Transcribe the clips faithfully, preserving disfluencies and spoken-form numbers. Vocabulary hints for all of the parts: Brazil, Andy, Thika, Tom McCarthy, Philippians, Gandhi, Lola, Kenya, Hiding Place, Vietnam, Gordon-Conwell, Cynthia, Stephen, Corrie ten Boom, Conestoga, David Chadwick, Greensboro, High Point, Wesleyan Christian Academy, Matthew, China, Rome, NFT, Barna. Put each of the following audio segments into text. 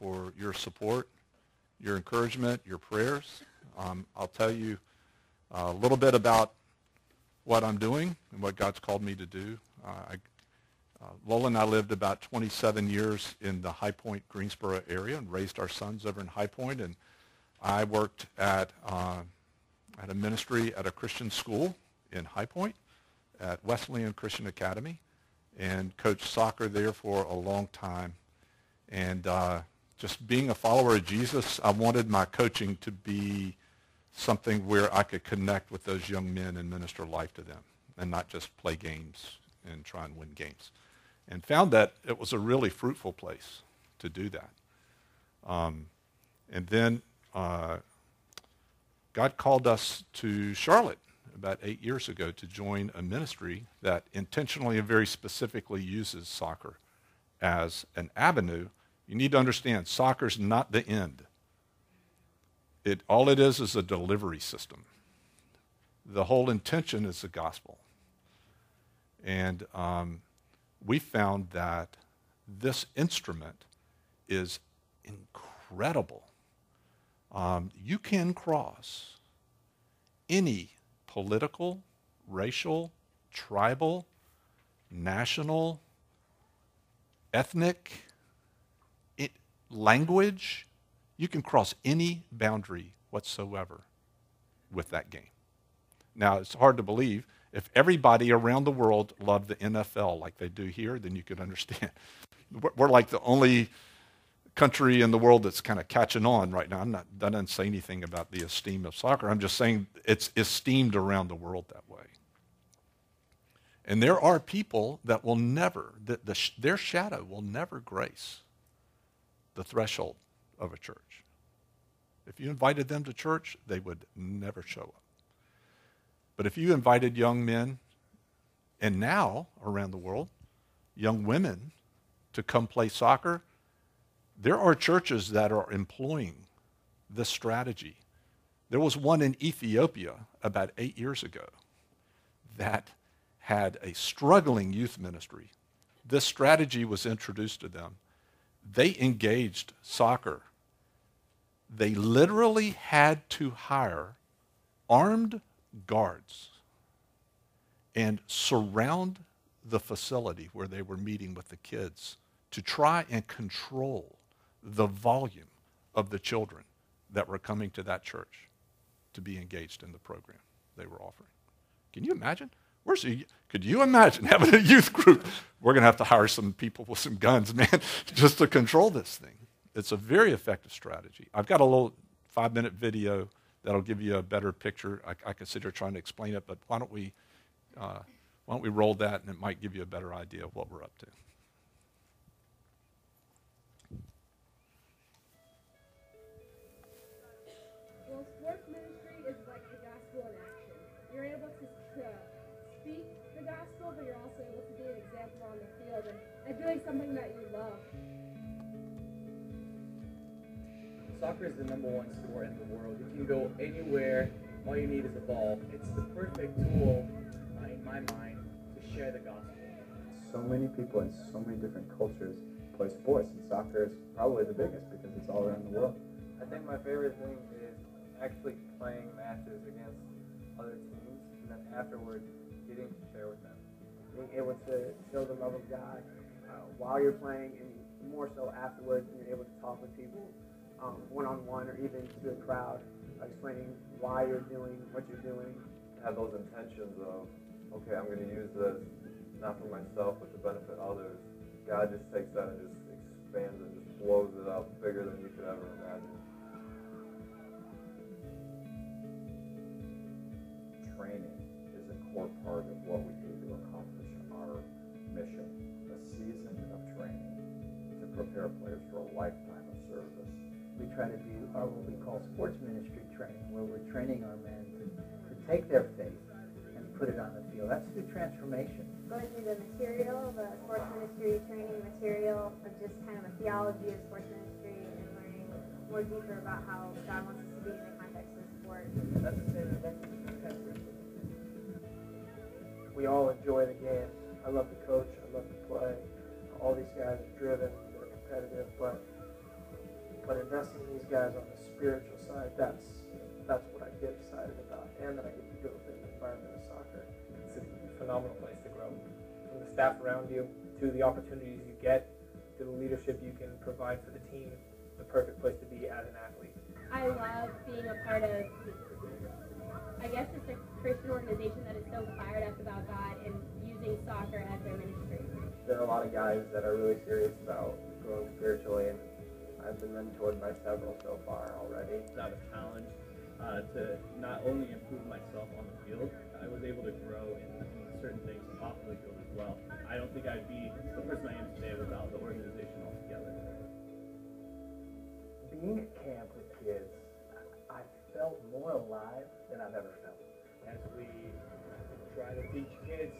for your support, your encouragement, your prayers. Um, I'll tell you a little bit about what I'm doing and what God's called me to do. Uh, I, uh, Lola and I lived about twenty-seven years in the High Point, Greensboro area and raised our sons over in High Point. And I worked at, uh, at a ministry at a Christian school in High Point at Wesleyan Christian Academy and coached soccer there for a long time. And uh, just being a follower of Jesus, I wanted my coaching to be something where I could connect with those young men and minister life to them and not just play games and try and win games. And found that it was a really fruitful place to do that. Um, and then uh, God called us to Charlotte about eight years ago to join a ministry that intentionally and very specifically uses soccer as an avenue. You need to understand, soccer's not the end. It, all it is is a delivery system. The whole intention is the gospel. And um, we found that this instrument is incredible. Um, you can cross any political, racial, tribal, national, ethnic, it, language. You can cross any boundary whatsoever with that game. Now, it's hard to believe. If everybody around the world loved the N F L like they do here, then you could understand. We're like the only country in the world that's kind of catching on right now. I'm not, that doesn't say anything about the esteem of soccer. I'm just saying it's esteemed around the world that way. And there are people that will never, that the, their shadow will never grace the threshold of a church. If you invited them to church, they would never show up. But if you invited young men, and now around the world, young women to come play soccer, there are churches that are employing this strategy. There was one in Ethiopia about eight years ago that had a struggling youth ministry. This strategy was introduced to them. They engaged soccer. They literally had to hire armed guards and surround the facility where they were meeting with the kids to try and control the volume of the children that were coming to that church to be engaged in the program they were offering. Can you imagine? Where's the, could you imagine having a youth group? We're going to have to hire some people with some guns, man, just to control this thing. It's a very effective strategy. I've got a little five-minute video that'll give you a better picture. I, I consider trying to explain it, but why don't we, uh, why don't we roll that, and it might give you a better idea of what we're up to. Well, sports ministry is like the gospel in action. You're able to uh, speak the gospel, but you're also able to be an example on the field and, and doing something that you love. Soccer is the number one sport in the world. You can go anywhere, all you need is a ball. It's the perfect tool, uh, in my mind, to share the gospel. So many people in so many different cultures play sports, and soccer is probably the biggest because it's all around the world. I think my favorite thing is actually playing matches against other teams, and then afterwards getting to share with them. Being able to show the love of God uh, while you're playing, and more so afterwards, and you're able to talk with people Um, one-on-one or even to a crowd, explaining why you're doing what you're doing. Have those intentions of, okay, I'm going to use this not for myself but to benefit others. God just takes that and just expands and just blows it up bigger than you could ever imagine. Training is a core part of what we do to accomplish our mission. A season of training to prepare players for a lifetime of service. We try to do our what we call sports ministry training, where we're training our men to, to take their faith and put it on the field. That's the transformation. Going through the material, the sports ministry training material, of just kind of a theology of sports ministry and learning more deeper about how God wants us to be in the context of sport. We all enjoy the game. I love the coach. I love to play. All these guys are driven. They're competitive, but but investing in these guys on the spiritual side, that's that's what I get excited about. And then I get to go within the environment of soccer. It's a phenomenal place to grow. From the staff around you, to the opportunities you get, to the leadership you can provide for the team, the perfect place to be as an athlete. I love being a part of, I guess it's a Christian organization that is so fired up about God and using soccer as their ministry. There are a lot of guys that are really serious about growing spiritually, and I've been mentored by several so far already. It's not a challenge uh, to not only improve myself on the field, I was able to grow in, in certain things off the field as well. I don't think I'd be the person I am today without the organization altogether. Being at camp with kids, I felt more alive than I've ever felt. As we try to teach kids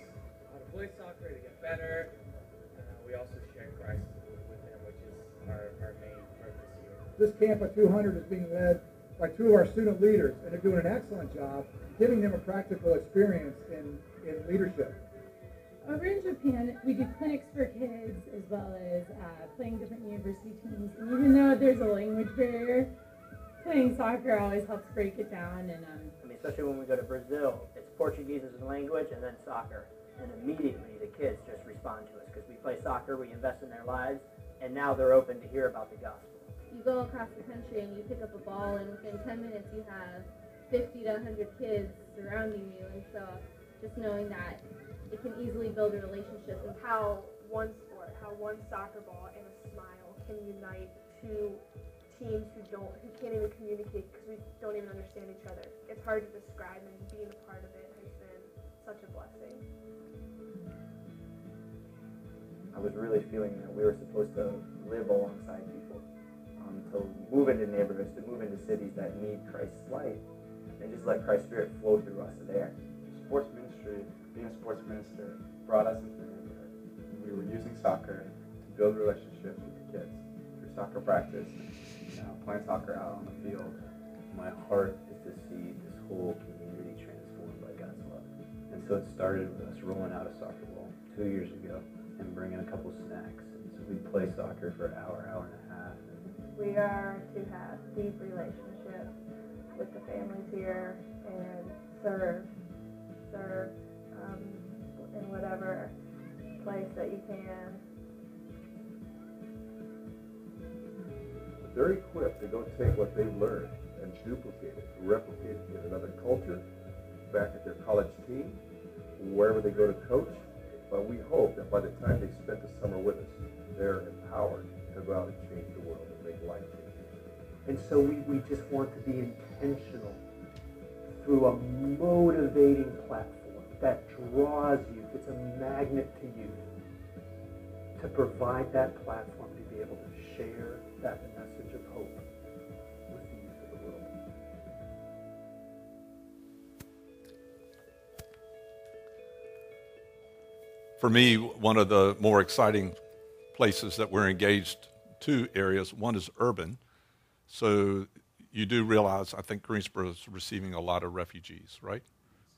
how to play soccer, to get better, uh, we also share Christ with them, which is our, our main purpose here. This camp of two hundred is being led by two of our student leaders, and they're doing an excellent job giving them a practical experience in, in leadership. Over in Japan, we do clinics for kids as well as uh, playing different university teams. And even though there's a language barrier, playing soccer always helps break it down. And um, I mean, especially when we go to Brazil, it's Portuguese as a language and then soccer. And immediately the kids just respond to us because we play soccer, we invest in their lives, and now they're open to hear about the gospel. You go across the country and you pick up a ball, and within ten minutes you have fifty to a hundred kids surrounding you. And so just knowing that it can easily build a relationship, and how one sport, how one soccer ball and a smile can unite two teams who don't, who can't even communicate because we don't even understand each other. It's hard to describe, and being a part of it has been such a blessing. I was really feeling that we were supposed to live alongside people, um, to move into neighborhoods, to move into cities that need Christ's light, and just let Christ's spirit flow through us there. Sports ministry. Being a sports minister brought us into the neighborhood. We were using soccer to build relationships with the kids through soccer practice, you know, playing soccer out on the field. My heart is to see this whole community transformed by God's love. And so it started with us rolling out a soccer ball two years ago and bringing a couple snacks. And so we play soccer for an hour, hour and a half. We are to have deep relationships with the families here and serve, serve. Um, in whatever place that you can. They're equipped to go take what they've learned and duplicate it, replicate it in another culture, back at their college team, wherever they go to coach. But we hope that by the time they spend the summer with us, they're empowered to go out and change the world and make life change. And so we, we just want to be intentional through a motivating platform that draws you, it's a magnet to you, to provide that platform to be able to share that message of hope with the youth of the world. For me, one of the more exciting places that we're engaged, two areas. One is urban. So you do realize, I think Greensboro is receiving a lot of refugees, right?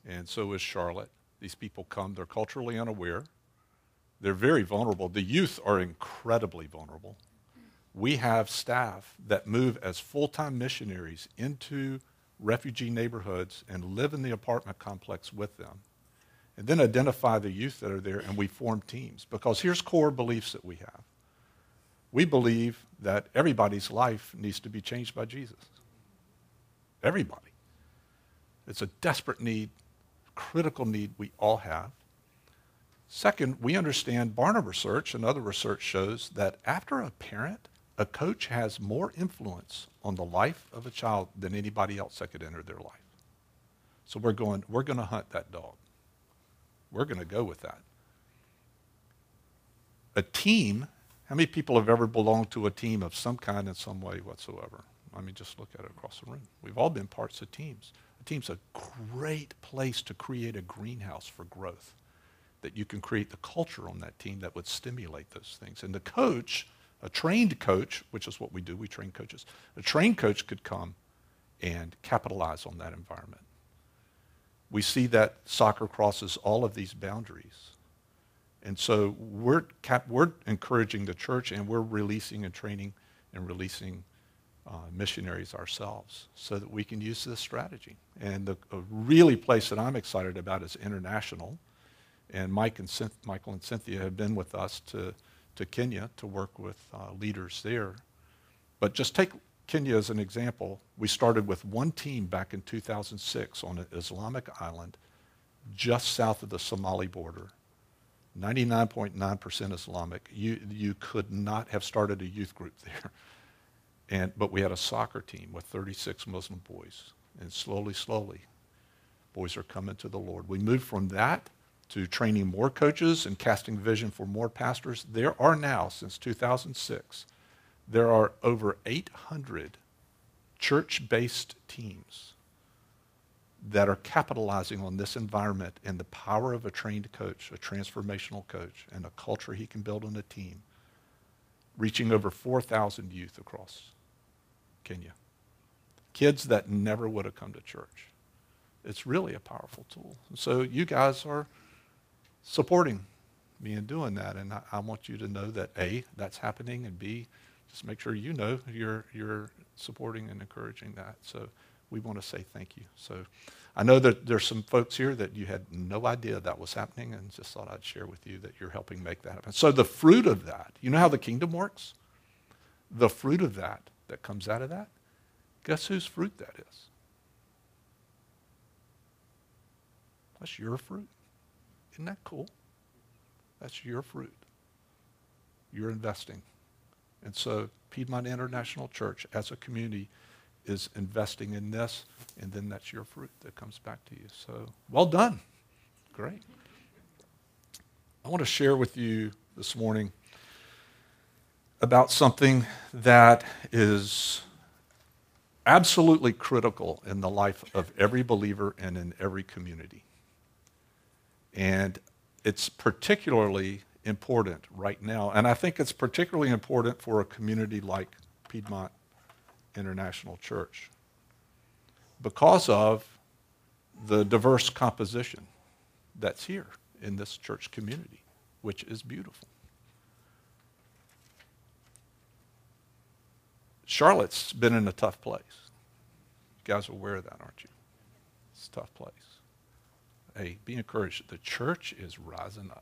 And so is Charlotte. These people come, they're culturally unaware. They're very vulnerable. The youth are incredibly vulnerable. We have staff that move as full-time missionaries into refugee neighborhoods and live in the apartment complex with them, and then identify the youth that are there, and we form teams. Because here's core beliefs that we have. We believe that everybody's life needs to be changed by Jesus. Everybody. It's a desperate need, critical need we all have. Second, we understand Barna research and other research shows that after a parent, a coach has more influence on the life of a child than anybody else that could enter their life. So we're going, we're going to hunt that dog. We're going to go with that. A team, how many people have ever belonged to a team of some kind in some way whatsoever? I mean, just look at it across the room. We've all been parts of teams. Team's a great place to create a greenhouse for growth, that you can create the culture on that team that would stimulate those things. And the coach, a trained coach, which is what we do, we train coaches, a trained coach could come and capitalize on that environment. We see that soccer crosses all of these boundaries. And so we're, cap- we're encouraging the church, and we're releasing and training and releasing uh, missionaries ourselves so that we can use this strategy. And the a really place that I'm excited about is international. And Mike and Cynth- Michael and Cynthia have been with us to, to Kenya to work with uh, leaders there. But just take Kenya as an example. We started with one team back in two thousand six on an Islamic island just south of the Somali border. ninety-nine point nine percent Islamic. You, you could not have started a youth group there. And, but we had a soccer team with thirty-six Muslim boys. And slowly, slowly, boys are coming to the Lord. We moved from that to training more coaches and casting vision for more pastors. There are now, since two thousand six, there are over eight hundred church-based teams that are capitalizing on this environment and the power of a trained coach, a transformational coach, and a culture he can build on a team, reaching over four thousand youth across Kenya. Kids that never would have come to church. It's really a powerful tool. So you guys are supporting me in doing that, and I, I want you to know that A, that's happening, and B, just make sure you know you're, you're supporting and encouraging that. So we want to say thank you. So I know that there's some folks here that you had no idea that was happening, and just thought I'd share with you that you're helping make that happen. So the fruit of that, you know how the kingdom works? The fruit of that that comes out of that, guess whose fruit that is? That's your fruit. Isn't that cool? That's your fruit. You're investing. And so Piedmont International Church as a community is investing in this, and then that's your fruit that comes back to you. So well done. Great. I want to share with you this morning about something that is absolutely critical in the life of every believer and in every community. And it's particularly important right now, and I think it's particularly important for a community like Piedmont International Church because of the diverse composition that's here in this church community, which is beautiful. Charlotte's been in a tough place. You guys are aware of that, aren't you? It's a tough place. Hey, be encouraged. The church is rising up.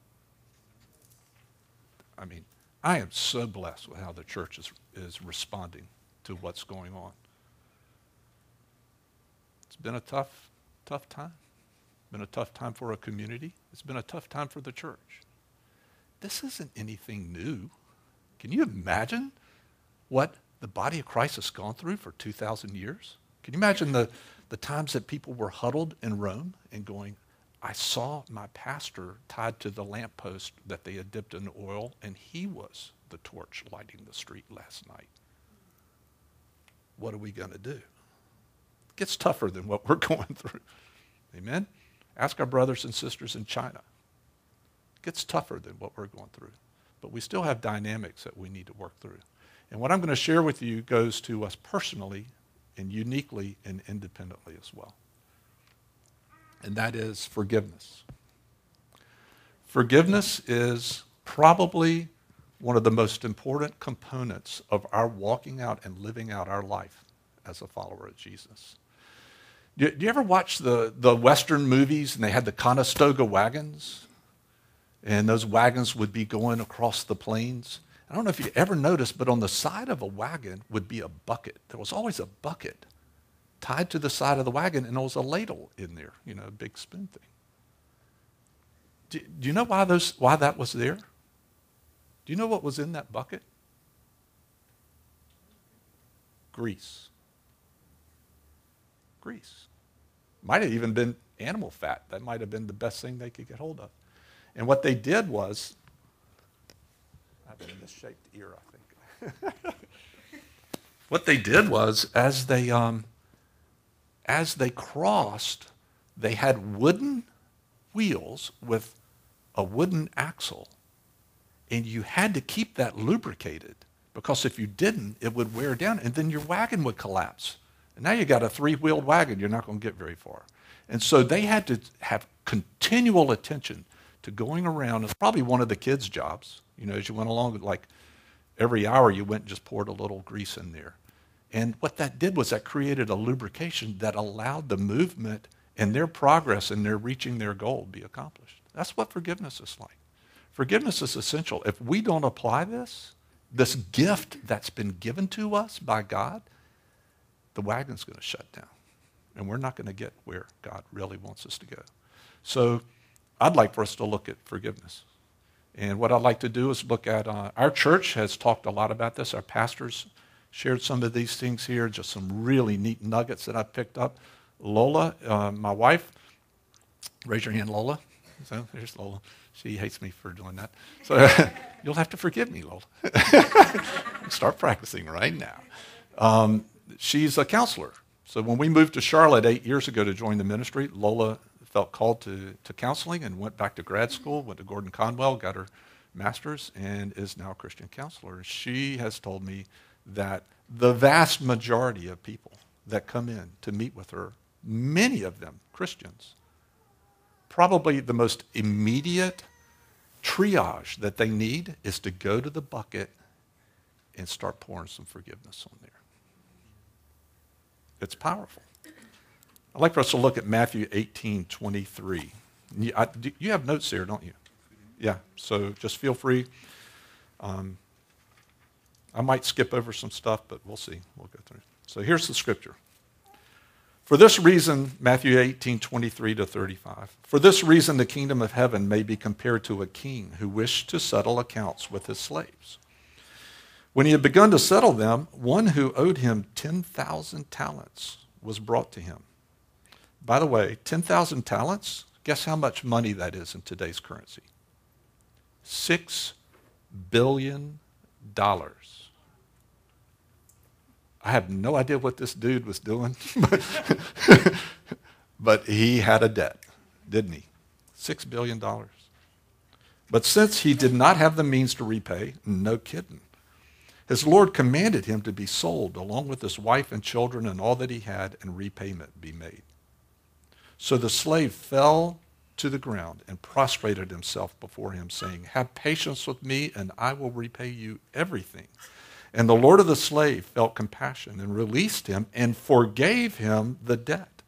I mean, I am so blessed with how the church is, is responding to what's going on. It's been a tough, tough time. It's been a tough time for a community. It's been a tough time for the church. This isn't anything new. Can you imagine what the body of Christ has gone through for two thousand years? Can you imagine the, the times that people were huddled in Rome and going, I saw my pastor tied to the lamppost that they had dipped in oil, and he was the torch lighting the street last night. What are we going to do? It gets tougher than what we're going through. Amen? Ask our brothers and sisters in China. It gets tougher than what we're going through. But we still have dynamics that we need to work through. And what I'm going to share with you goes to us personally and uniquely and independently as well. And that is forgiveness. Forgiveness is probably one of the most important components of our walking out and living out our life as a follower of Jesus. Do, do you ever watch the, the Western movies and they had the Conestoga wagons? And those wagons would be going across the plains. I don't know if you ever noticed, but on the side of a wagon would be a bucket. There was always a bucket tied to the side of the wagon, and there was a ladle in there, you know, a big spoon thing. Do, do you know why those why that was there? Do you know what was in that bucket? Grease. Grease. Might have even been animal fat. That might have been the best thing they could get hold of. And what they did was, I've got a misshaped ear, I think. What they did was, as they um, as they crossed, they had wooden wheels with a wooden axle. And you had to keep that lubricated because if you didn't, it would wear down and then your wagon would collapse. And now you got a three-wheeled wagon, you're not going to get very far. And so they had to have continual attention to going around. It's probably one of the kids' jobs. You know, as you went along, like every hour you went and just poured a little grease in there. And what that did was that created a lubrication that allowed the movement and their progress and their reaching their goal be accomplished. That's what forgiveness is like. Forgiveness is essential. If we don't apply this, this gift that's been given to us by God, the wagon's going to shut down. And we're not going to get where God really wants us to go. So I'd like for us to look at forgiveness. And what I'd like to do is look at, uh, our church has talked a lot about this. Our pastors shared some of these things here, just some really neat nuggets that I picked up. Lola, uh, my wife, raise your hand, Lola. So there's Lola. She hates me for doing that. So you'll have to forgive me, Lola. Start practicing right now. Um, she's a counselor. So when we moved to Charlotte eight years ago to join the ministry, Lola felt called to, to counseling and went back to grad school, went to Gordon-Conwell, got her master's, and is now a Christian counselor. She has told me that the vast majority of people that come in to meet with her, many of them Christians, probably the most immediate triage that they need is to go to the bucket and start pouring some forgiveness on there. It's powerful. I'd like for us to look at Matthew eighteen twenty-three. You, I, you have notes here, don't you? Yeah, so just feel free. Um, I might skip over some stuff, but we'll see. We'll go through. So here's the scripture. For this reason, Matthew eighteen twenty-three to thirty-five, for this reason the kingdom of heaven may be compared to a king who wished to settle accounts with his slaves. When he had begun to settle them, one who owed him ten thousand talents was brought to him. By the way, ten thousand talents, guess how much money that is in today's currency? six billion dollars. I have no idea what this dude was doing, but, but he had a debt, didn't he? six billion dollars. But since he did not have the means to repay, no kidding, his Lord commanded him to be sold along with his wife and children and all that he had, and repayment be made. So the slave fell to the ground and prostrated himself before him, saying, have patience with me, and I will repay you everything. And the Lord of the slave felt compassion and released him and forgave him the debt.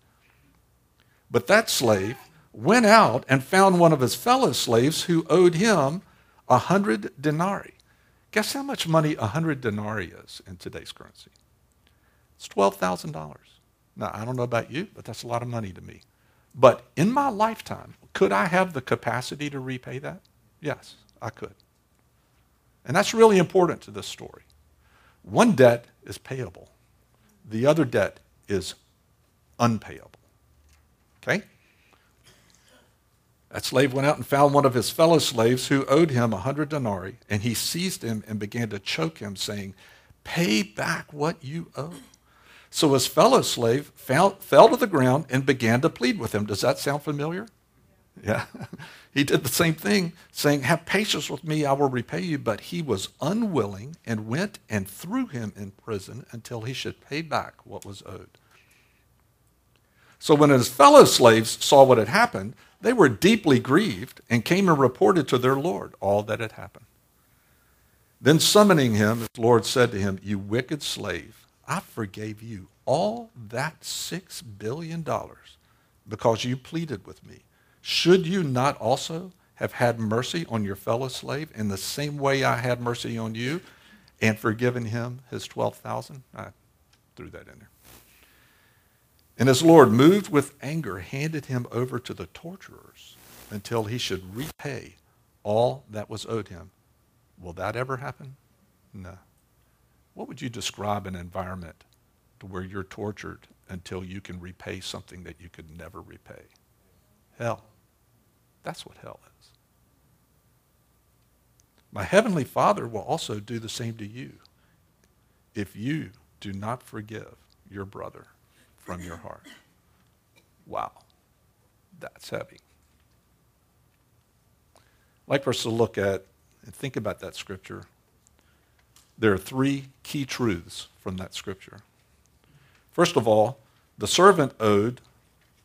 But that slave went out and found one of his fellow slaves who owed him a hundred denarii. Guess how much money a hundred denarii is in today's currency? It's twelve thousand dollars. Now, I don't know about you, but that's a lot of money to me. But in my lifetime, could I have the capacity to repay that? Yes, I could. And that's really important to this story. One debt is payable. The other debt is unpayable. Okay? That slave went out and found one of his fellow slaves who owed him a hundred denarii, and he seized him and began to choke him, saying, pay back what you owe. So his fellow slave found, fell to the ground and began to plead with him. Does that sound familiar? Yeah. He did the same thing, saying, have patience with me, I will repay you. But he was unwilling and went and threw him in prison until he should pay back what was owed. So when his fellow slaves saw what had happened, they were deeply grieved and came and reported to their Lord all that had happened. Then summoning him, his Lord said to him, you wicked slave, I forgave you all that six billion dollars because you pleaded with me. Should you not also have had mercy on your fellow slave in the same way I had mercy on you and forgiven him his twelve thousand? I threw that in there. And his Lord, moved with anger, handed him over to the torturers until he should repay all that was owed him. Will that ever happen? No. What would you describe an environment to where you're tortured until you can repay something that you could never repay? Hell. That's what hell is. My heavenly Father will also do the same to you if you do not forgive your brother from your heart. Wow. That's heavy. I'd like for us to look at and think about that scripture. There are three key truths from that scripture. First of all, the servant owed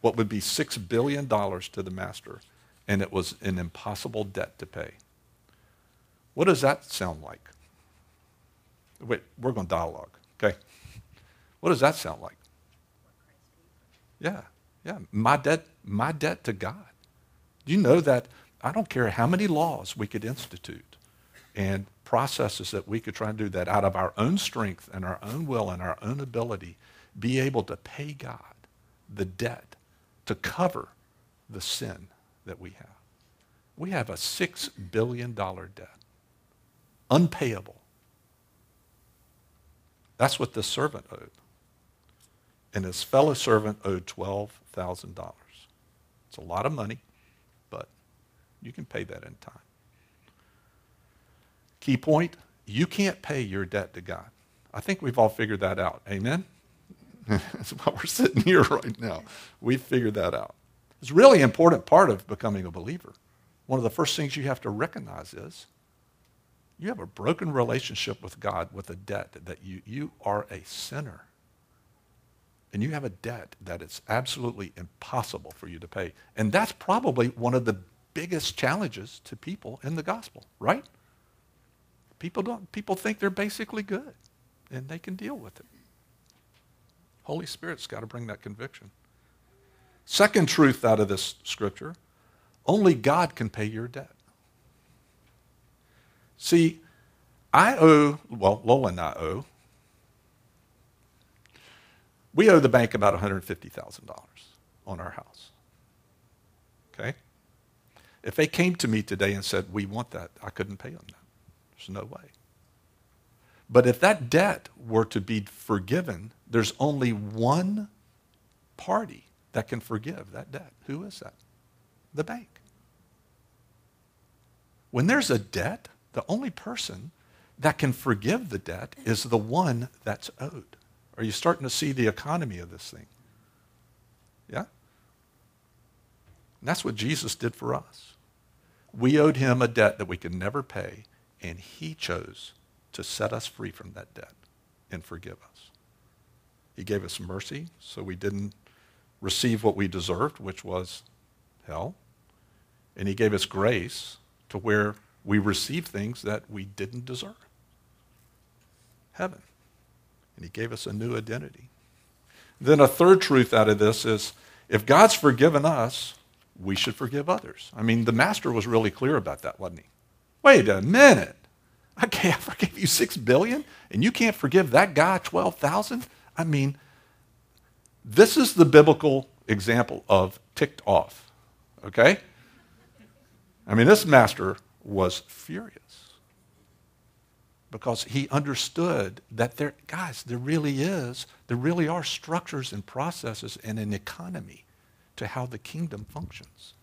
what would be six billion dollars to the master, and it was an impossible debt to pay. What does that sound like? Wait, we're going to dialogue, okay? What does that sound like? Yeah, yeah. My debt, my debt to God. You know that I don't care how many laws we could institute and processes that we could try and do that out of our own strength and our own will and our own ability, be able to pay God the debt to cover the sin that we have. We have a six billion dollars debt, unpayable. That's what this servant owed. And his fellow servant owed twelve thousand dollars. It's a lot of money, but you can pay that in time. Key point, you can't pay your debt to God. I think we've all figured that out. Amen? That's why we're sitting here right now. We've figured that out. It's a really important part of becoming a believer. One of the first things you have to recognize is you have a broken relationship with God with a debt that you, you are a sinner. And you have a debt that it's absolutely impossible for you to pay. And that's probably one of the biggest challenges to people in the gospel, right? People don't. People think they're basically good and they can deal with it. Holy Spirit's got to bring that conviction. Second truth out of this scripture, only God can pay your debt. See, I owe, well, Lola and I owe, we owe the bank about one hundred fifty thousand dollars on our house, okay? If they came to me today and said, we want that, I couldn't pay them that. There's no way. But if that debt were to be forgiven, there's only one party that can forgive that debt. Who is that? The bank. When there's a debt, the only person that can forgive the debt is the one that's owed. Are you starting to see the economy of this thing? Yeah? And that's what Jesus did for us. We owed him a debt that we could never pay, and he chose to set us free from that debt and forgive us. He gave us mercy, so we didn't receive what we deserved, which was hell. And he gave us grace to where we received things that we didn't deserve. Heaven. And he gave us a new identity. Then a third truth out of this is, if God's forgiven us, we should forgive others. I mean, the master was really clear about that, wasn't he? Wait a minute. I can't forgive you six billion dollars and you can't forgive that guy twelve thousand dollars? I mean, this is the biblical example of ticked off, okay? I mean, this master was furious because he understood that there, guys, there really is, there really are structures and processes and an economy to how the kingdom functions.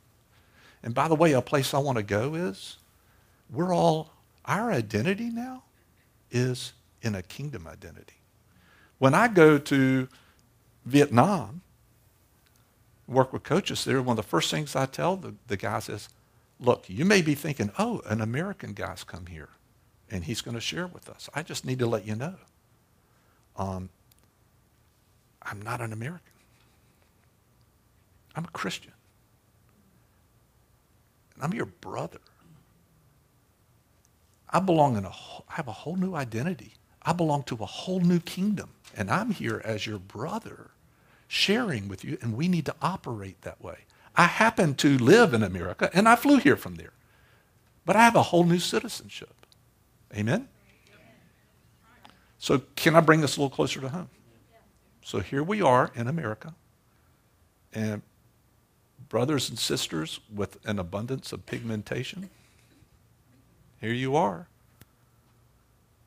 And by the way, a place I want to go is, we're all, our identity now is in a kingdom identity. When I go to Vietnam, work with coaches there, one of the first things I tell the, the guys is, look, you may be thinking, oh, an American guy's come here, and he's going to share with us. I just need to let you know, um, I'm not an American. I'm a Christian. And I'm your brother. I belong in a, I have a whole new identity. I belong to a whole new kingdom. And I'm here as your brother sharing with you, and we need to operate that way. I happen to live in America, and I flew here from there. But I have a whole new citizenship. Amen? So can I bring this a little closer to home? So here we are in America, and brothers and sisters with an abundance of pigmentation. Here you are.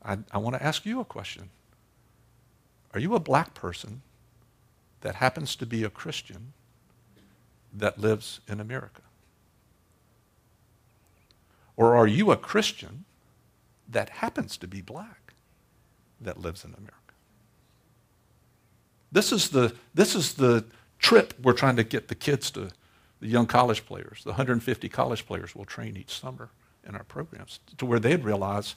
I, I want to ask you a question. Are you a black person that happens to be a Christian that lives in America? Or are you a Christian that happens to be black that lives in America? This is the, this is the trip we're trying to get the kids to, the young college players, the one hundred fifty college players we'll train each summer in our programs, to where they'd realize,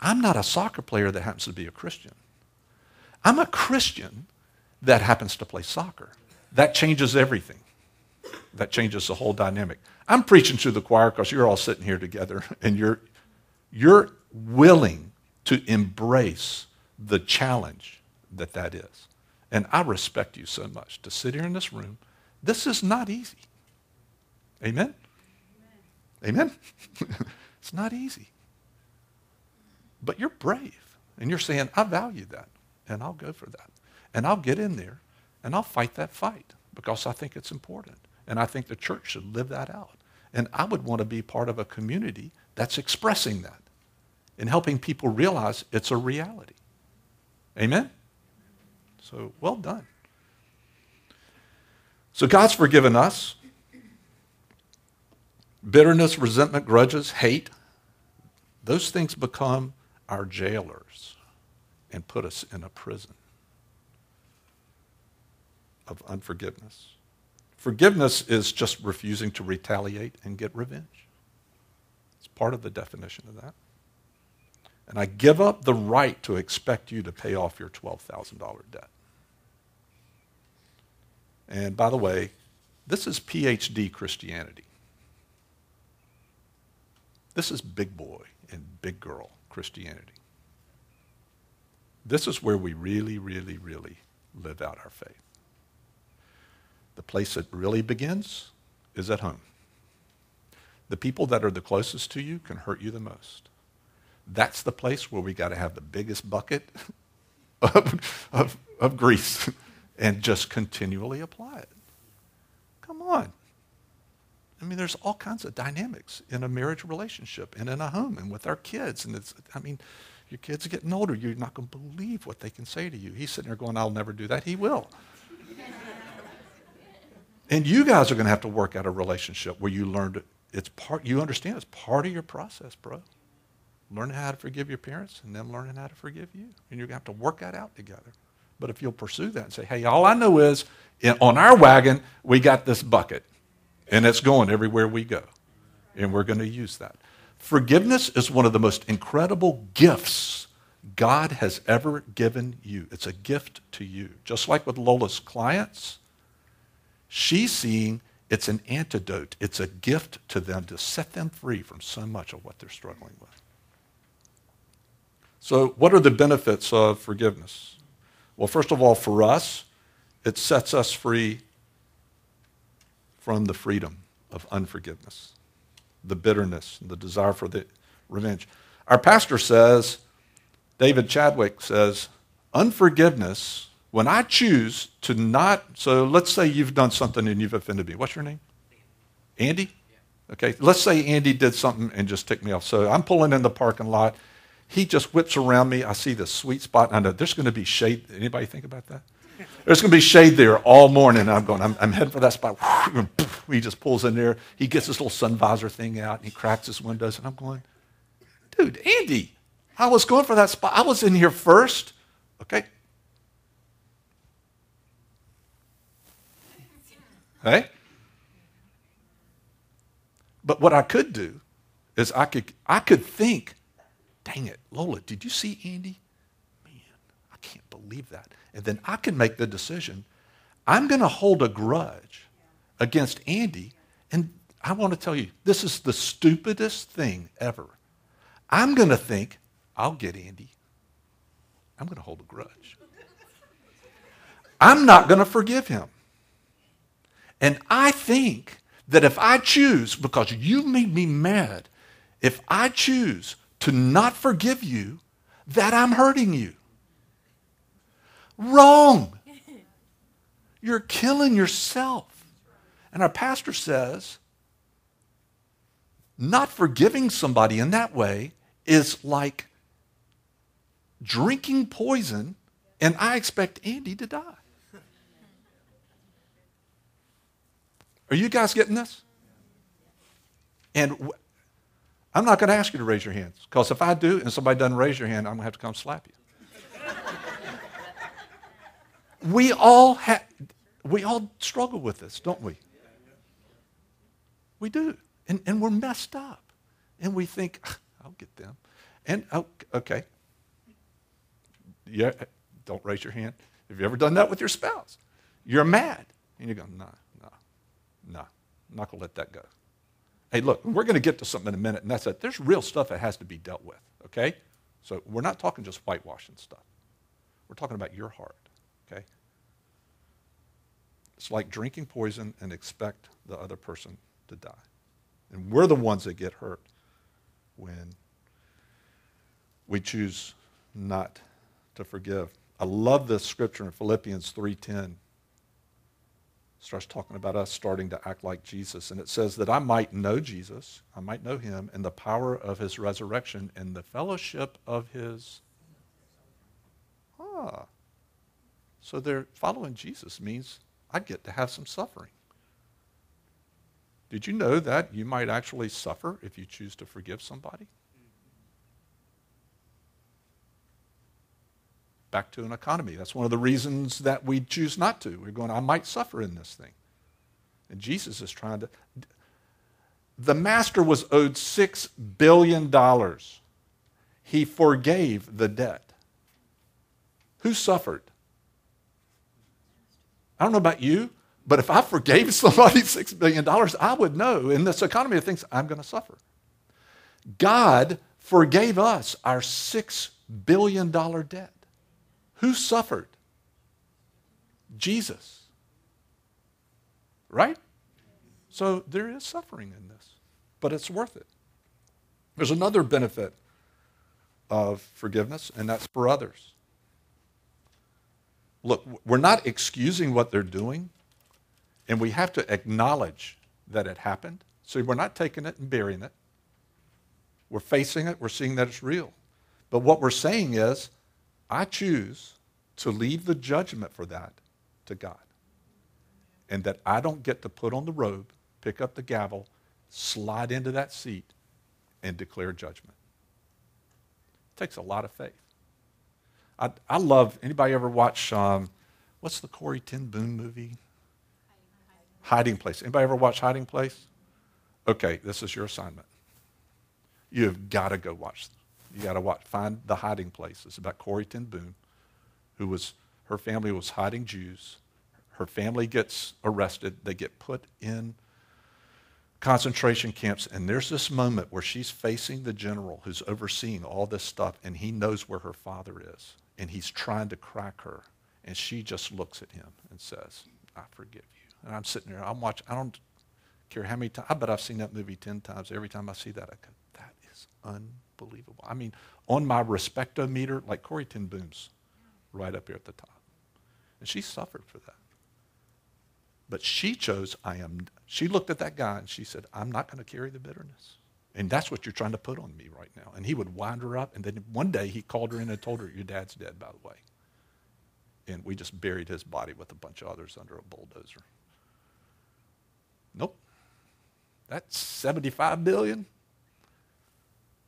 I'm not a soccer player that happens to be a Christian. I'm a Christian that happens to play soccer. That changes everything. That changes the whole dynamic. I'm preaching to the choir because you're all sitting here together and you're, you're willing to embrace the challenge that that is. And I respect you so much to sit here in this room. This is not easy. Amen? Amen? Amen? It's not easy. But you're brave. And you're saying, I value that. And I'll go for that. And I'll get in there. And I'll fight that fight. Because I think it's important. And I think the church should live that out. And I would want to be part of a community that's expressing that. And helping people realize it's a reality. Amen? So, well done. So God's forgiven us. Bitterness, resentment, grudges, hate, those things become our jailers and put us in a prison of unforgiveness. Forgiveness is just refusing to retaliate and get revenge. It's part of the definition of that. And I give up the right to expect you to pay off your twelve thousand dollars debt. And by the way, this is P H D Christianity. This is big boy and big girl Christianity. This is where we really, really, really live out our faith. The place it really begins is at home. The people that are the closest to you can hurt you the most. That's the place where we got to have the biggest bucket of, of, of grease and just continually apply it. Come on. I mean, there's all kinds of dynamics in a marriage relationship and in a home and with our kids. And it's, I mean, your kids are getting older. You're not going to believe what they can say to you. He's sitting there going, I'll never do that. He will. And you guys are going to have to work out a relationship where you learned it's part, you understand it's part of your process, bro. Learn how to forgive your parents and them learning how to forgive you. And you're going to have to work that out together. But if you'll pursue that and say, hey, all I know is in, on our wagon, we got this bucket. And it's going everywhere we go. And we're going to use that. Forgiveness is one of the most incredible gifts God has ever given you. It's a gift to you. Just like with Lola's clients, she's seeing it's an antidote. It's a gift to them to set them free from so much of what they're struggling with. So what are the benefits of forgiveness? Well, first of all, for us, it sets us free from the freedom of unforgiveness, the bitterness, and the desire for the revenge. Our pastor says, David Chadwick says, unforgiveness, when I choose to not, so let's say you've done something and you've offended me. What's your name? Andy? Okay, let's say Andy did something and just ticked me off. So I'm pulling in the parking lot. He just whips around me. I see this sweet spot. And I know there's going to be shade. Anybody think about that? There's going to be shade there all morning. I'm going, I'm, I'm heading for that spot. He just pulls in there. He gets his little sun visor thing out, and he cracks his windows. And I'm going, dude, Andy, I was going for that spot. I was in here first. Okay. Hey? But what I could do is I could I could think, dang it, Lola, did you see Andy? Man, I can't believe that. And then I can make the decision, I'm going to hold a grudge against Andy, and I want to tell you, this is the stupidest thing ever. I'm going to think, I'll get Andy. I'm going to hold a grudge. I'm not going to forgive him. And I think that if I choose, because you made me mad, if I choose to not forgive you, that I'm hurting you. Wrong. You're killing yourself. And our pastor says, not forgiving somebody in that way is like drinking poison, and I expect Andy to die. Are you guys getting this? And w- I'm not going to ask you to raise your hands, because if I do and somebody doesn't raise your hand, I'm going to have to come slap you. We all ha- we all struggle with this, don't we? We do. And, and we're messed up. And we think, I'll get them. And, oh, okay. Yeah, don't raise your hand. Have you ever done that with your spouse? You're mad. And you're going, no, no, no. I'm not going to let that go. Hey, look, we're going to get to something in a minute, and that's it. There's real stuff that has to be dealt with, okay? So we're not talking just whitewashing stuff. We're talking about your heart, okay? It's like drinking poison and expect the other person to die. And we're the ones that get hurt when we choose not to forgive. I love this scripture in Philippians three ten. It starts talking about us starting to act like Jesus. And it says that I might know Jesus, I might know him, and the power of his resurrection and the fellowship of his... Ah. So they're following Jesus means I get to have some suffering. Did you know that you might actually suffer if you choose to forgive somebody? Back to an economy. That's one of the reasons that we choose not to. We're going, I might suffer in this thing. And Jesus is trying to... The master was owed six billion dollars. He forgave the debt. Who suffered? I don't know about you, but if I forgave somebody six billion dollars, I would know in this economy of things, I'm going to suffer. God forgave us our six billion dollars debt. Who suffered? Jesus. Right? So there is suffering in this, but it's worth it. There's another benefit of forgiveness, and that's for others. Look, we're not excusing what they're doing, and we have to acknowledge that it happened. So we're not taking it and burying it. We're facing it. We're seeing that it's real. But what we're saying is, I choose to leave the judgment for that to God, and that I don't get to put on the robe, pick up the gavel, slide into that seat, and declare judgment. It takes a lot of faith. I, I love, anybody ever watch, um, what's the Corrie ten Boom movie? Hiding Place. Anybody ever watch Hiding Place? Okay, this is your assignment. You have got to go watch this. You got to watch, find the Hiding Place. It's about Corrie ten Boom, who was, her family was hiding Jews. Her family gets arrested. They get put in concentration camps. And there's this moment where she's facing the general who's overseeing all this stuff, and he knows where her father is. And he's trying to crack her. And she just looks at him and says, I forgive you. And I'm sitting there, I'm watching, I don't care how many times, I bet I've seen that movie ten times. Every time I see that, I go, that is unbelievable. Believable. I mean, on my respectometer, like Corrie ten Boom's right up here at the top. And she suffered for that. But she chose, I am, she looked at that guy and she said, I'm not going to carry the bitterness. And that's what you're trying to put on me right now. And he would wind her up. And then one day he called her in and told her, your dad's dead, by the way. And we just buried his body with a bunch of others under a bulldozer. Nope. That's seventy-five billion dollars.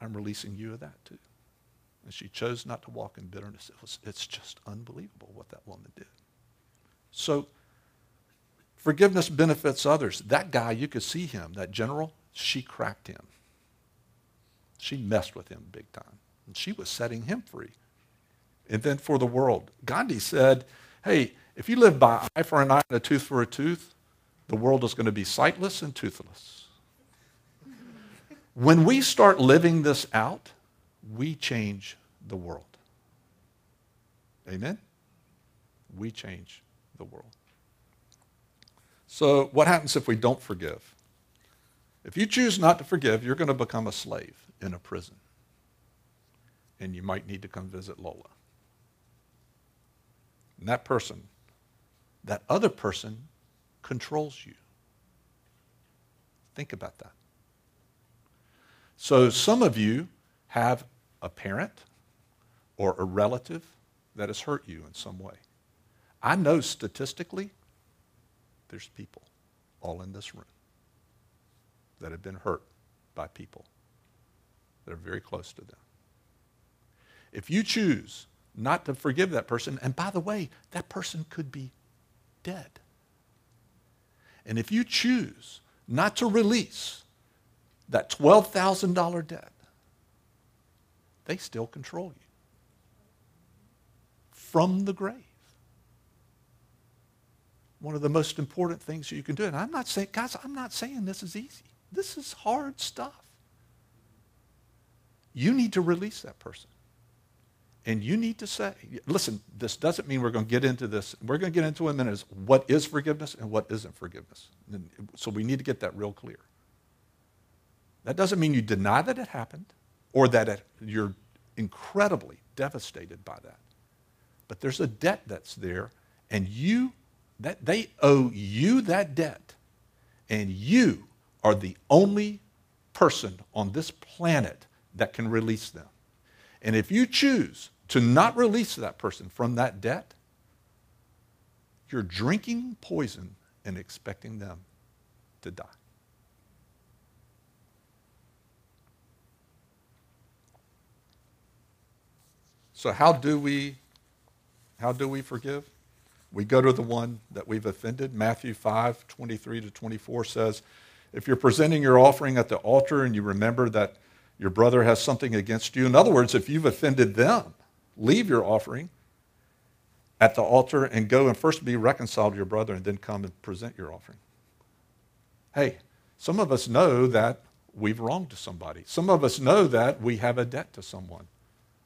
I'm releasing you of that too. And she chose not to walk in bitterness. It was, it's just unbelievable what that woman did. So forgiveness benefits others. That guy, you could see him, that general, she cracked him. She messed with him big time. And she was setting him free. And then for the world, Gandhi said, hey, if you live by eye for an eye and a tooth for a tooth, the world is going to be sightless and toothless. When we start living this out, we change the world. Amen? We change the world. So what happens if we don't forgive? If you choose not to forgive, you're going to become a slave in a prison. And you might need to come visit Lola. And that person, that other person controls you. Think about that. So some of you have a parent or a relative that has hurt you in some way. I know statistically there's people all in this room that have been hurt by people that are very close to them. If you choose not to forgive that person, and by the way, that person could be dead. And if you choose not to release that twelve thousand dollars debt, they still control you from the grave. One of the most important things you can do, and I'm not saying, guys, I'm not saying this is easy. This is hard stuff. You need to release that person. And you need to say, listen, this doesn't mean we're going to get into this. We're going to get into in a minute is what is forgiveness and what isn't forgiveness. And so we need to get that real clear. That doesn't mean you deny that it happened or that it, you're incredibly devastated by that. But there's a debt that's there, and you, that they owe you that debt, and you are the only person on this planet that can release them. And if you choose to not release that person from that debt, you're drinking poison and expecting them to die. So how do we, how do we forgive? We go to the one that we've offended. Matthew five, twenty-three to twenty-four says, if you're presenting your offering at the altar and you remember that your brother has something against you, in other words, if you've offended them, leave your offering at the altar and go and first be reconciled to your brother and then come and present your offering. Hey, some of us know that we've wronged somebody. Some of us know that we have a debt to someone.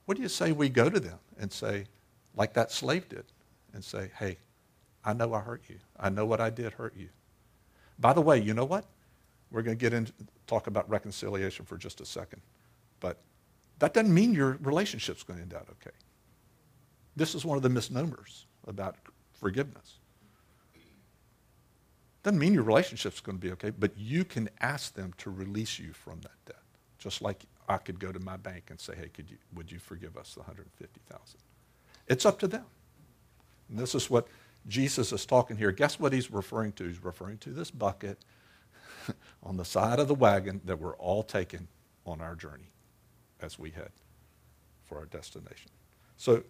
What do you say we go to them and say, like that slave did, and say, hey, I know I hurt you. I know what I did hurt you. By the way, you know what? We're going to get into talk about reconciliation for just a second. But that doesn't mean your relationship's going to end out okay. This is one of the misnomers about forgiveness. Doesn't mean your relationship's going to be okay, but you can ask them to release you from that debt, just like I could go to my bank and say, hey, could you, would you forgive us the one hundred fifty thousand dollars? It's up to them. And this is what Jesus is talking here. Guess what he's referring to? He's referring to this bucket on the side of the wagon that we're all taking on our journey as we head for our destination. So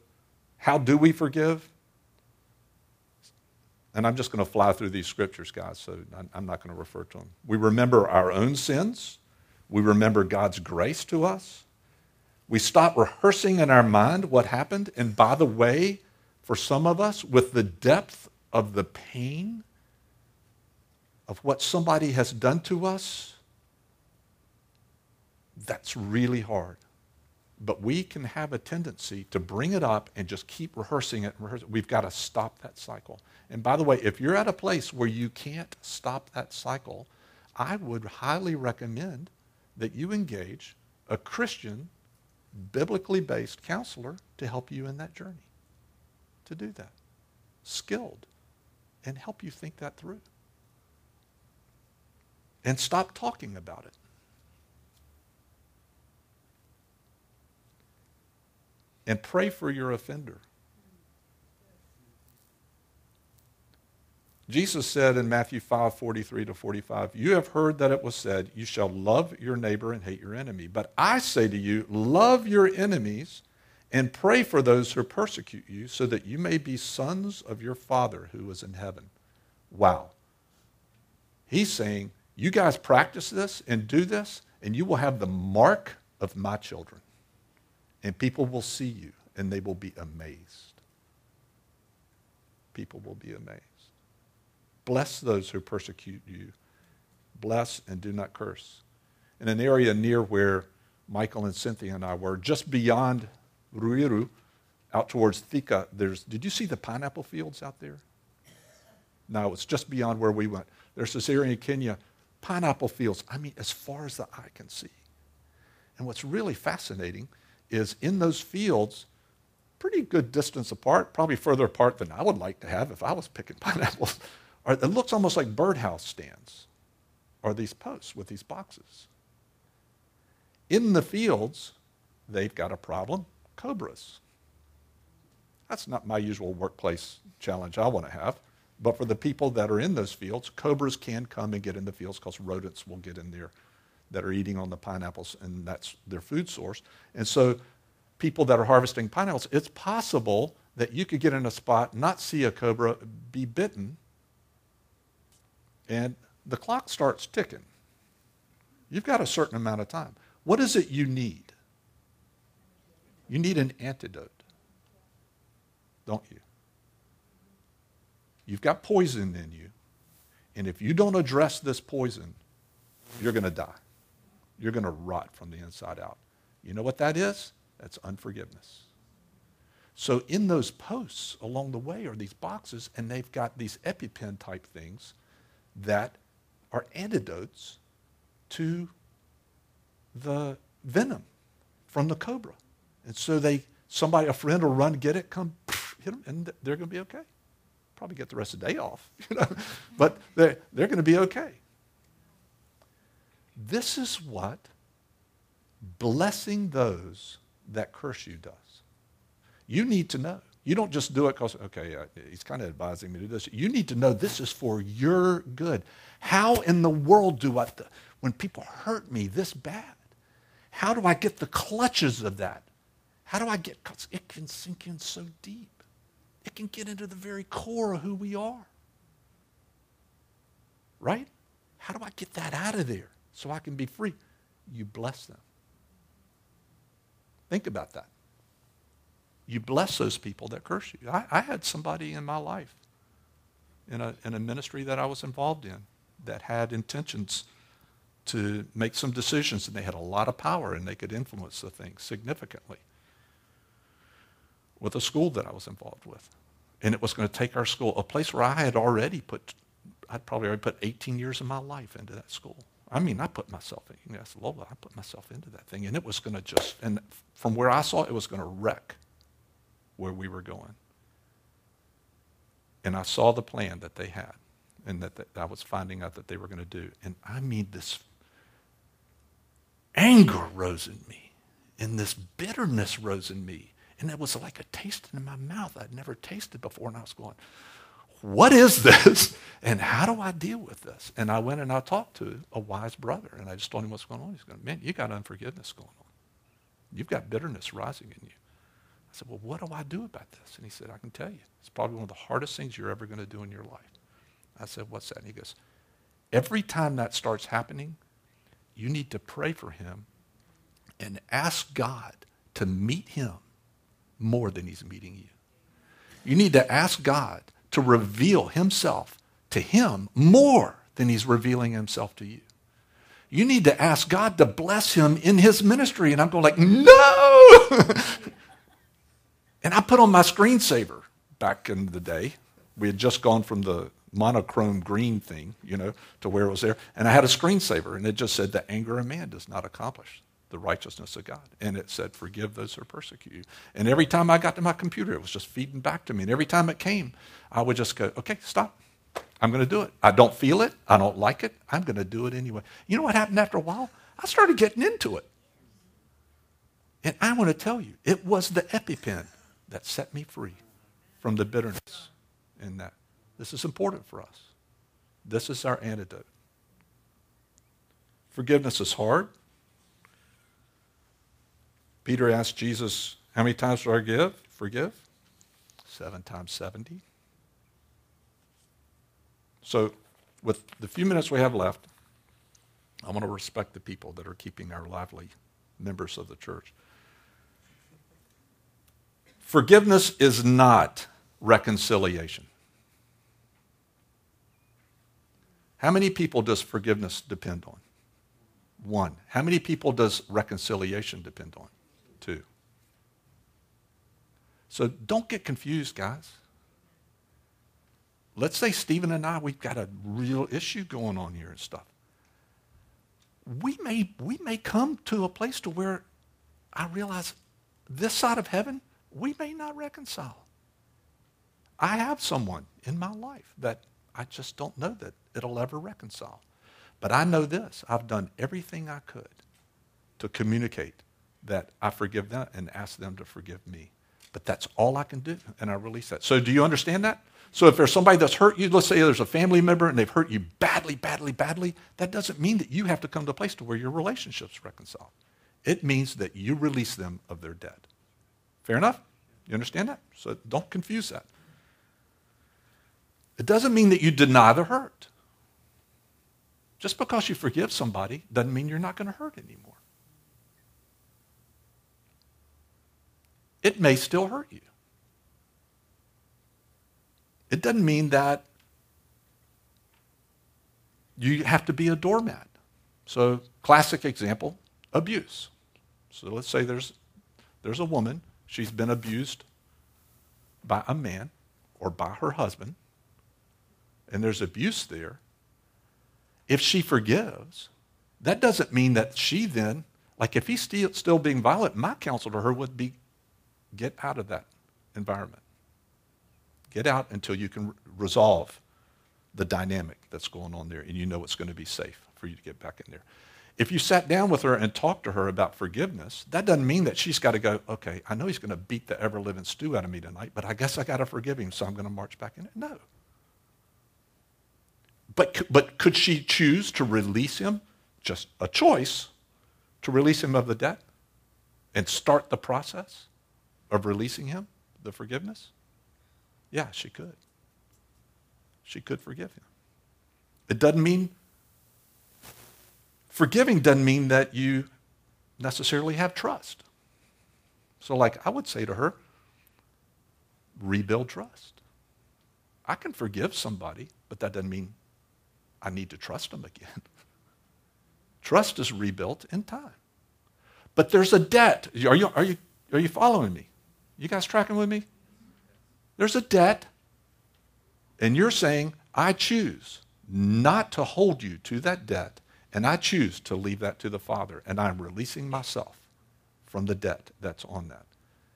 how do we forgive? And I'm just going to fly through these scriptures, guys, so I'm not going to refer to them. We remember our own sins. We remember God's grace to us. We stop rehearsing in our mind what happened. And by the way, for some of us, with the depth of the pain of what somebody has done to us, that's really hard. But we can have a tendency to bring it up and just keep rehearsing it and rehearsing it. We've got to stop that cycle. And by the way, if you're at a place where you can't stop that cycle, I would highly recommend that you engage a Christian, biblically based counselor to help you in that journey, to do that, skilled, and help you think that through. And stop talking about it. And pray for your offender. Jesus said in Matthew five, forty-three to forty-five, you have heard that it was said, you shall love your neighbor and hate your enemy. But I say to you, love your enemies and pray for those who persecute you, so that you may be sons of your Father who is in heaven. Wow. He's saying, you guys practice this and do this, and you will have the mark of my children. And people will see you, and they will be amazed. People will be amazed. Bless those who persecute you. Bless and do not curse. In an area near where Michael and Cynthia and I were, just beyond Ruiru, out towards Thika, there's, did you see the pineapple fields out there? No, it's just beyond where we went. There's this area in Kenya, pineapple fields, I mean, as far as the eye can see. And what's really fascinating is in those fields, pretty good distance apart, probably further apart than I would like to have if I was picking pineapples, it looks almost like birdhouse stands or these posts with these boxes. In the fields, they've got a problem, cobras. That's not my usual workplace challenge I want to have, but for the people that are in those fields, cobras can come and get in the fields because rodents will get in there that are eating on the pineapples, and that's their food source. And so people that are harvesting pineapples, it's possible that you could get in a spot, not see a cobra, be bitten, and the clock starts ticking. You've got a certain amount of time. What is it you need? You need an antidote, don't you? You've got poison in you, and if you don't address this poison, you're going to die. You're going to rot from the inside out. You know what that is? That's unforgiveness. So in those posts along the way are these boxes, and they've got these EpiPen type things that are antidotes to the venom from the cobra. And so they, somebody, a friend will run, get it, come, hit them, and they're going to be okay. Probably get the rest of the day off, you know, but they're, they're going to be okay. This is what blessing those that curse you does. You need to know. You don't just do it because, okay, uh, he's kind of advising me to do this. You need to know this is for your good. How in the world do I, th- when people hurt me this bad, how do I get the clutches of that? How do I get, because it can sink in so deep. It can get into the very core of who we are, right? How do I get that out of there so I can be free? You bless them. Think about that. You bless those people that curse you. I, I had somebody in my life, in a, in a ministry that I was involved in, that had intentions to make some decisions, and they had a lot of power, and they could influence the thing significantly with a school that I was involved with. And it was going to take our school, a place where I had already put, I'd probably already put eighteen years of my life into that school. I mean, I put myself in, you know, I said, Lola, I put myself into that thing. And it was going to just, and from where I saw it, it was going to wreck where we were going. And I saw the plan that they had, and that, that I was finding out that they were going to do. And I mean, this anger rose in me, and this bitterness rose in me. And it was like a taste in my mouth I'd never tasted before. And I was going, what is this? And how do I deal with this? And I went and I talked to a wise brother, and I just told him what's going on. He's going, man, you got unforgiveness going on. You've got bitterness rising in you. I said, well, what do I do about this? And he said, I can tell you. It's probably one of the hardest things you're ever going to do in your life. I said, what's that? And he goes, every time that starts happening, you need to pray for him and ask God to meet him more than he's meeting you. You need to ask God to reveal himself to him more than he's revealing himself to you. You need to ask God to bless him in his ministry. And I'm going like, no! And I put on my screensaver back in the day. We had just gone from the monochrome green thing, you know, to where it was there. And I had a screensaver, and it just said, the anger of man does not accomplish the righteousness of God. And it said, forgive those who persecute you. And every time I got to my computer, it was just feeding back to me. And every time it came, I would just go, okay, stop. I'm going to do it. I don't feel it. I don't like it. I'm going to do it anyway. You know what happened after a while? I started getting into it. And I want to tell you, it was the EpiPen that set me free from the bitterness in that. This is important for us. This is our antidote. Forgiveness is hard. Peter asked Jesus, how many times do I give? Forgive? seven times seventy. So with the few minutes we have left, I want to respect the people that are keeping our lively members of the church. Forgiveness is not reconciliation. How many people does forgiveness depend on? One. How many people does reconciliation depend on? Too. So don't get confused, guys. Let's say Stephen and I, we've got a real issue going on here and stuff. We may, we may come to a place to where I realize this side of heaven, we may not reconcile. I have someone in my life that I just don't know that it'll ever reconcile. But I know this. I've done everything I could to communicate that I forgive them and ask them to forgive me. But that's all I can do, and I release that. So do you understand that? So if there's somebody that's hurt you, let's say there's a family member and they've hurt you badly, badly, badly, that doesn't mean that you have to come to a place to where your relationship's reconciled. It means that you release them of their debt. Fair enough? You understand that? So don't confuse that. It doesn't mean that you deny the hurt. Just because you forgive somebody doesn't mean you're not going to hurt anymore. It may still hurt you. It doesn't mean that you have to be a doormat. So, classic example, abuse. So let's say there's, there's a woman, she's been abused by a man or by her husband, and there's abuse there, if she forgives, that doesn't mean that she then, like if he's still, still being violent, my counsel to her would be get out of that environment. Get out until you can resolve the dynamic that's going on there, and you know it's going to be safe for you to get back in there. If you sat down with her and talked to her about forgiveness, that doesn't mean that she's got to go, okay, I know he's going to beat the ever-living stew out of me tonight, but I guess I got to forgive him, so I'm going to march back in it. No. But, but could she choose to release him? Just a choice to release him of the debt and start the process of releasing him, the forgiveness? Yeah, she could. She could forgive him. It doesn't mean... Forgiving doesn't mean that you necessarily have trust. So like I would say to her, rebuild trust. I can forgive somebody, but that doesn't mean I need to trust them again. Trust is rebuilt in time. But there's a debt. Are you, are you, are you following me? You guys tracking with me? There's a debt, and you're saying, I choose not to hold you to that debt, and I choose to leave that to the Father, and I'm releasing myself from the debt that's on that.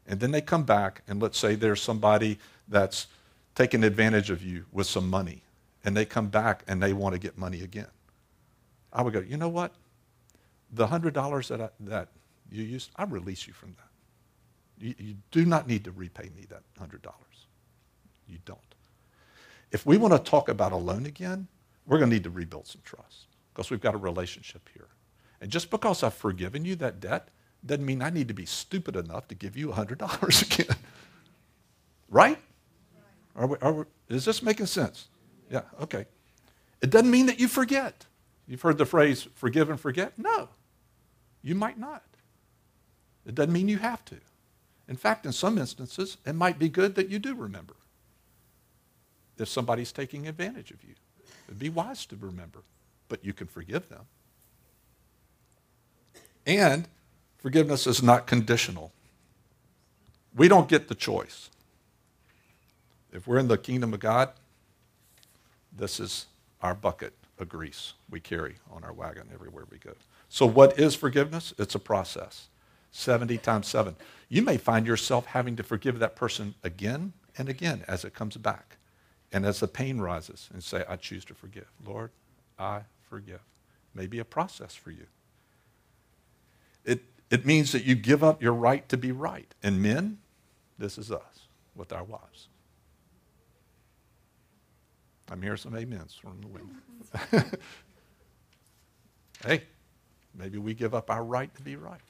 And then they come back, and let's say there's somebody that's taking advantage of you with some money, and they come back and they want to get money again. I would go, you know what? The one hundred dollars that I, that you used, I release you from that. You, you do not need to repay me that one hundred dollars. You don't. If we want to talk about a loan again, we're going to need to rebuild some trust, because we've got a relationship here. And just because I've forgiven you that debt doesn't mean I need to be stupid enough to give you one hundred dollars again. Right? Are we, are we, is this making sense? Yeah, okay. It doesn't mean that you forget. You've heard the phrase, forgive and forget? No, you might not. It doesn't mean you have to. In fact, in some instances, it might be good that you do remember. If somebody's taking advantage of you, it'd be wise to remember. But you can forgive them. And forgiveness is not conditional. We don't get the choice. If we're in the kingdom of God, this is our bucket of grease we carry on our wagon everywhere we go. So what is forgiveness? It's a process. seventy times seven. You may find yourself having to forgive that person again and again as it comes back. And as the pain rises, and say, I choose to forgive. Lord, I forgive. Maybe a process for you. It, it means that you give up your right to be right. And men, this is us with our wives. I'm hearing some amens from the women. Hey, maybe we give up our right to be right.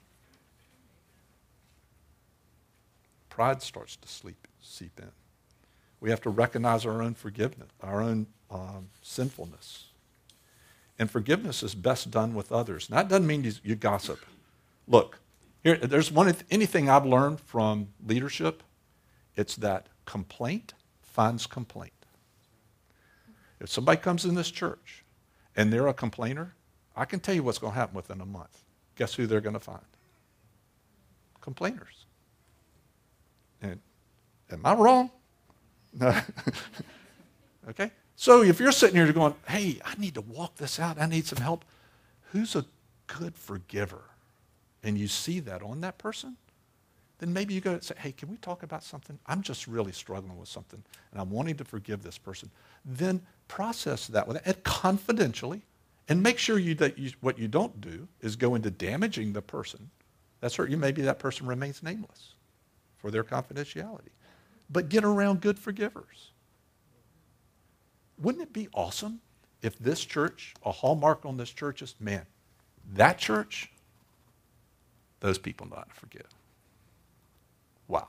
Pride starts to sleep, seep in. We have to recognize our own forgiveness, our own um, sinfulness. And forgiveness is best done with others. Now, that doesn't mean you, you gossip. Look, here, there's one anything I've learned from leadership, it's that complaint finds complaint. If somebody comes in this church and they're a complainer, I can tell you what's going to happen within a month. Guess who they're going to find? Complainers. And am I wrong? No. Okay? So if you're sitting here going, hey, I need to walk this out. I need some help. Who's a good forgiver? And you see that on that person, then maybe you go and say, hey, can we talk about something? I'm just really struggling with something, and I'm wanting to forgive this person. Then process that with it confidentially, and make sure you, that you, what you don't do is go into damaging the person. That's hurt you. Maybe that person remains nameless for their confidentiality. But get around good forgivers. Wouldn't it be awesome if this church, a hallmark on this church is, man, that church, those people know how to forgive. Wow.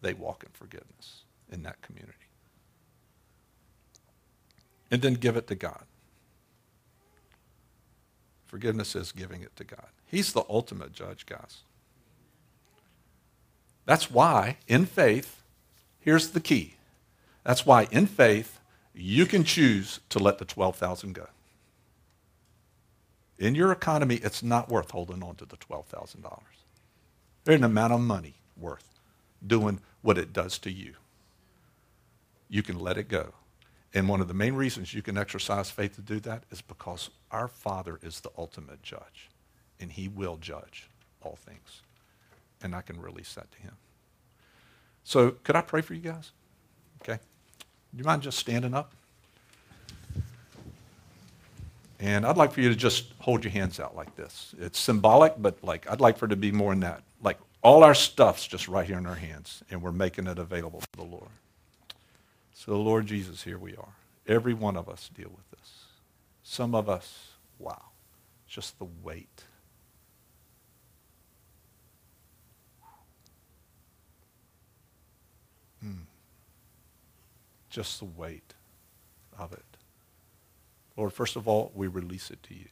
They walk in forgiveness in that community. And then give it to God. Forgiveness is giving it to God. He's the ultimate judge, guys. That's why, in faith, here's the key. That's why, in faith, you can choose to let the twelve thousand go. In your economy, it's not worth holding on to the twelve thousand dollars. There's an amount of money worth doing what it does to you you can let it go. And one of the main reasons you can exercise faith to do that is because our Father is the ultimate judge, and he will judge all things. And I can release that to him. So could I pray for you guys? Okay. Do you mind just standing up? And I'd like for you to just hold your hands out like this. It's symbolic, but like I'd like for it to be more than that. Like all our stuff's just right here in our hands, and we're making it available to the Lord. So Lord Jesus, here we are. Every one of us deal with this. Some of us, wow, just the weight. Mm. Just the weight of it. Lord, first of all, we release it to you.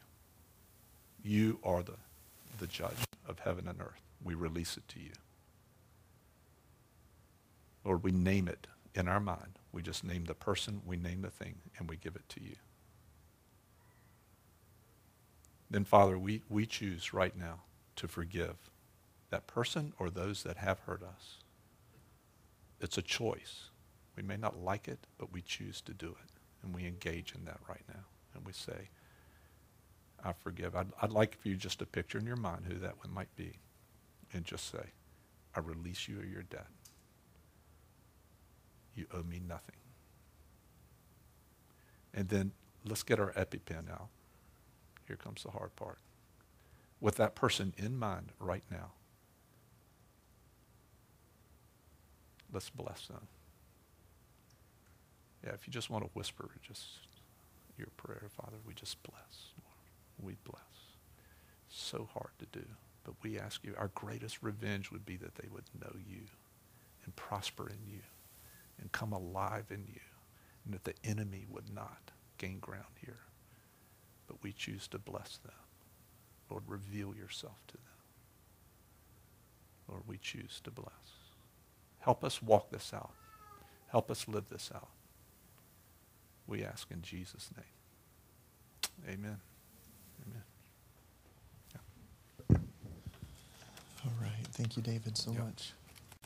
You are the, the judge of heaven and earth. We release it to you. Lord, we name it in our mind. We just name the person, we name the thing, and we give it to you. Then, Father, we, we choose right now to forgive that person or those that have hurt us. It's a choice. We may not like it, but we choose to do it. And we engage in that right now. And we say, I forgive. I'd, I'd like for you just to picture in your mind who that one might be. And just say, I release you of your debt. You owe me nothing. And then let's get our EpiPen out. Here comes the hard part. With that person in mind right now, let's bless them. Yeah, if you just want to whisper just your prayer, Father, we just bless, Lord. We bless. So hard to do. But we ask you, our greatest revenge would be that they would know you and prosper in you and come alive in you, and that the enemy would not gain ground here. But we choose to bless them. Lord, reveal yourself to them. Lord, we choose to bless. Help us walk this out. Help us live this out. We ask in Jesus' name. Amen. Amen. Yeah. All right. Thank you, David, so yep. much.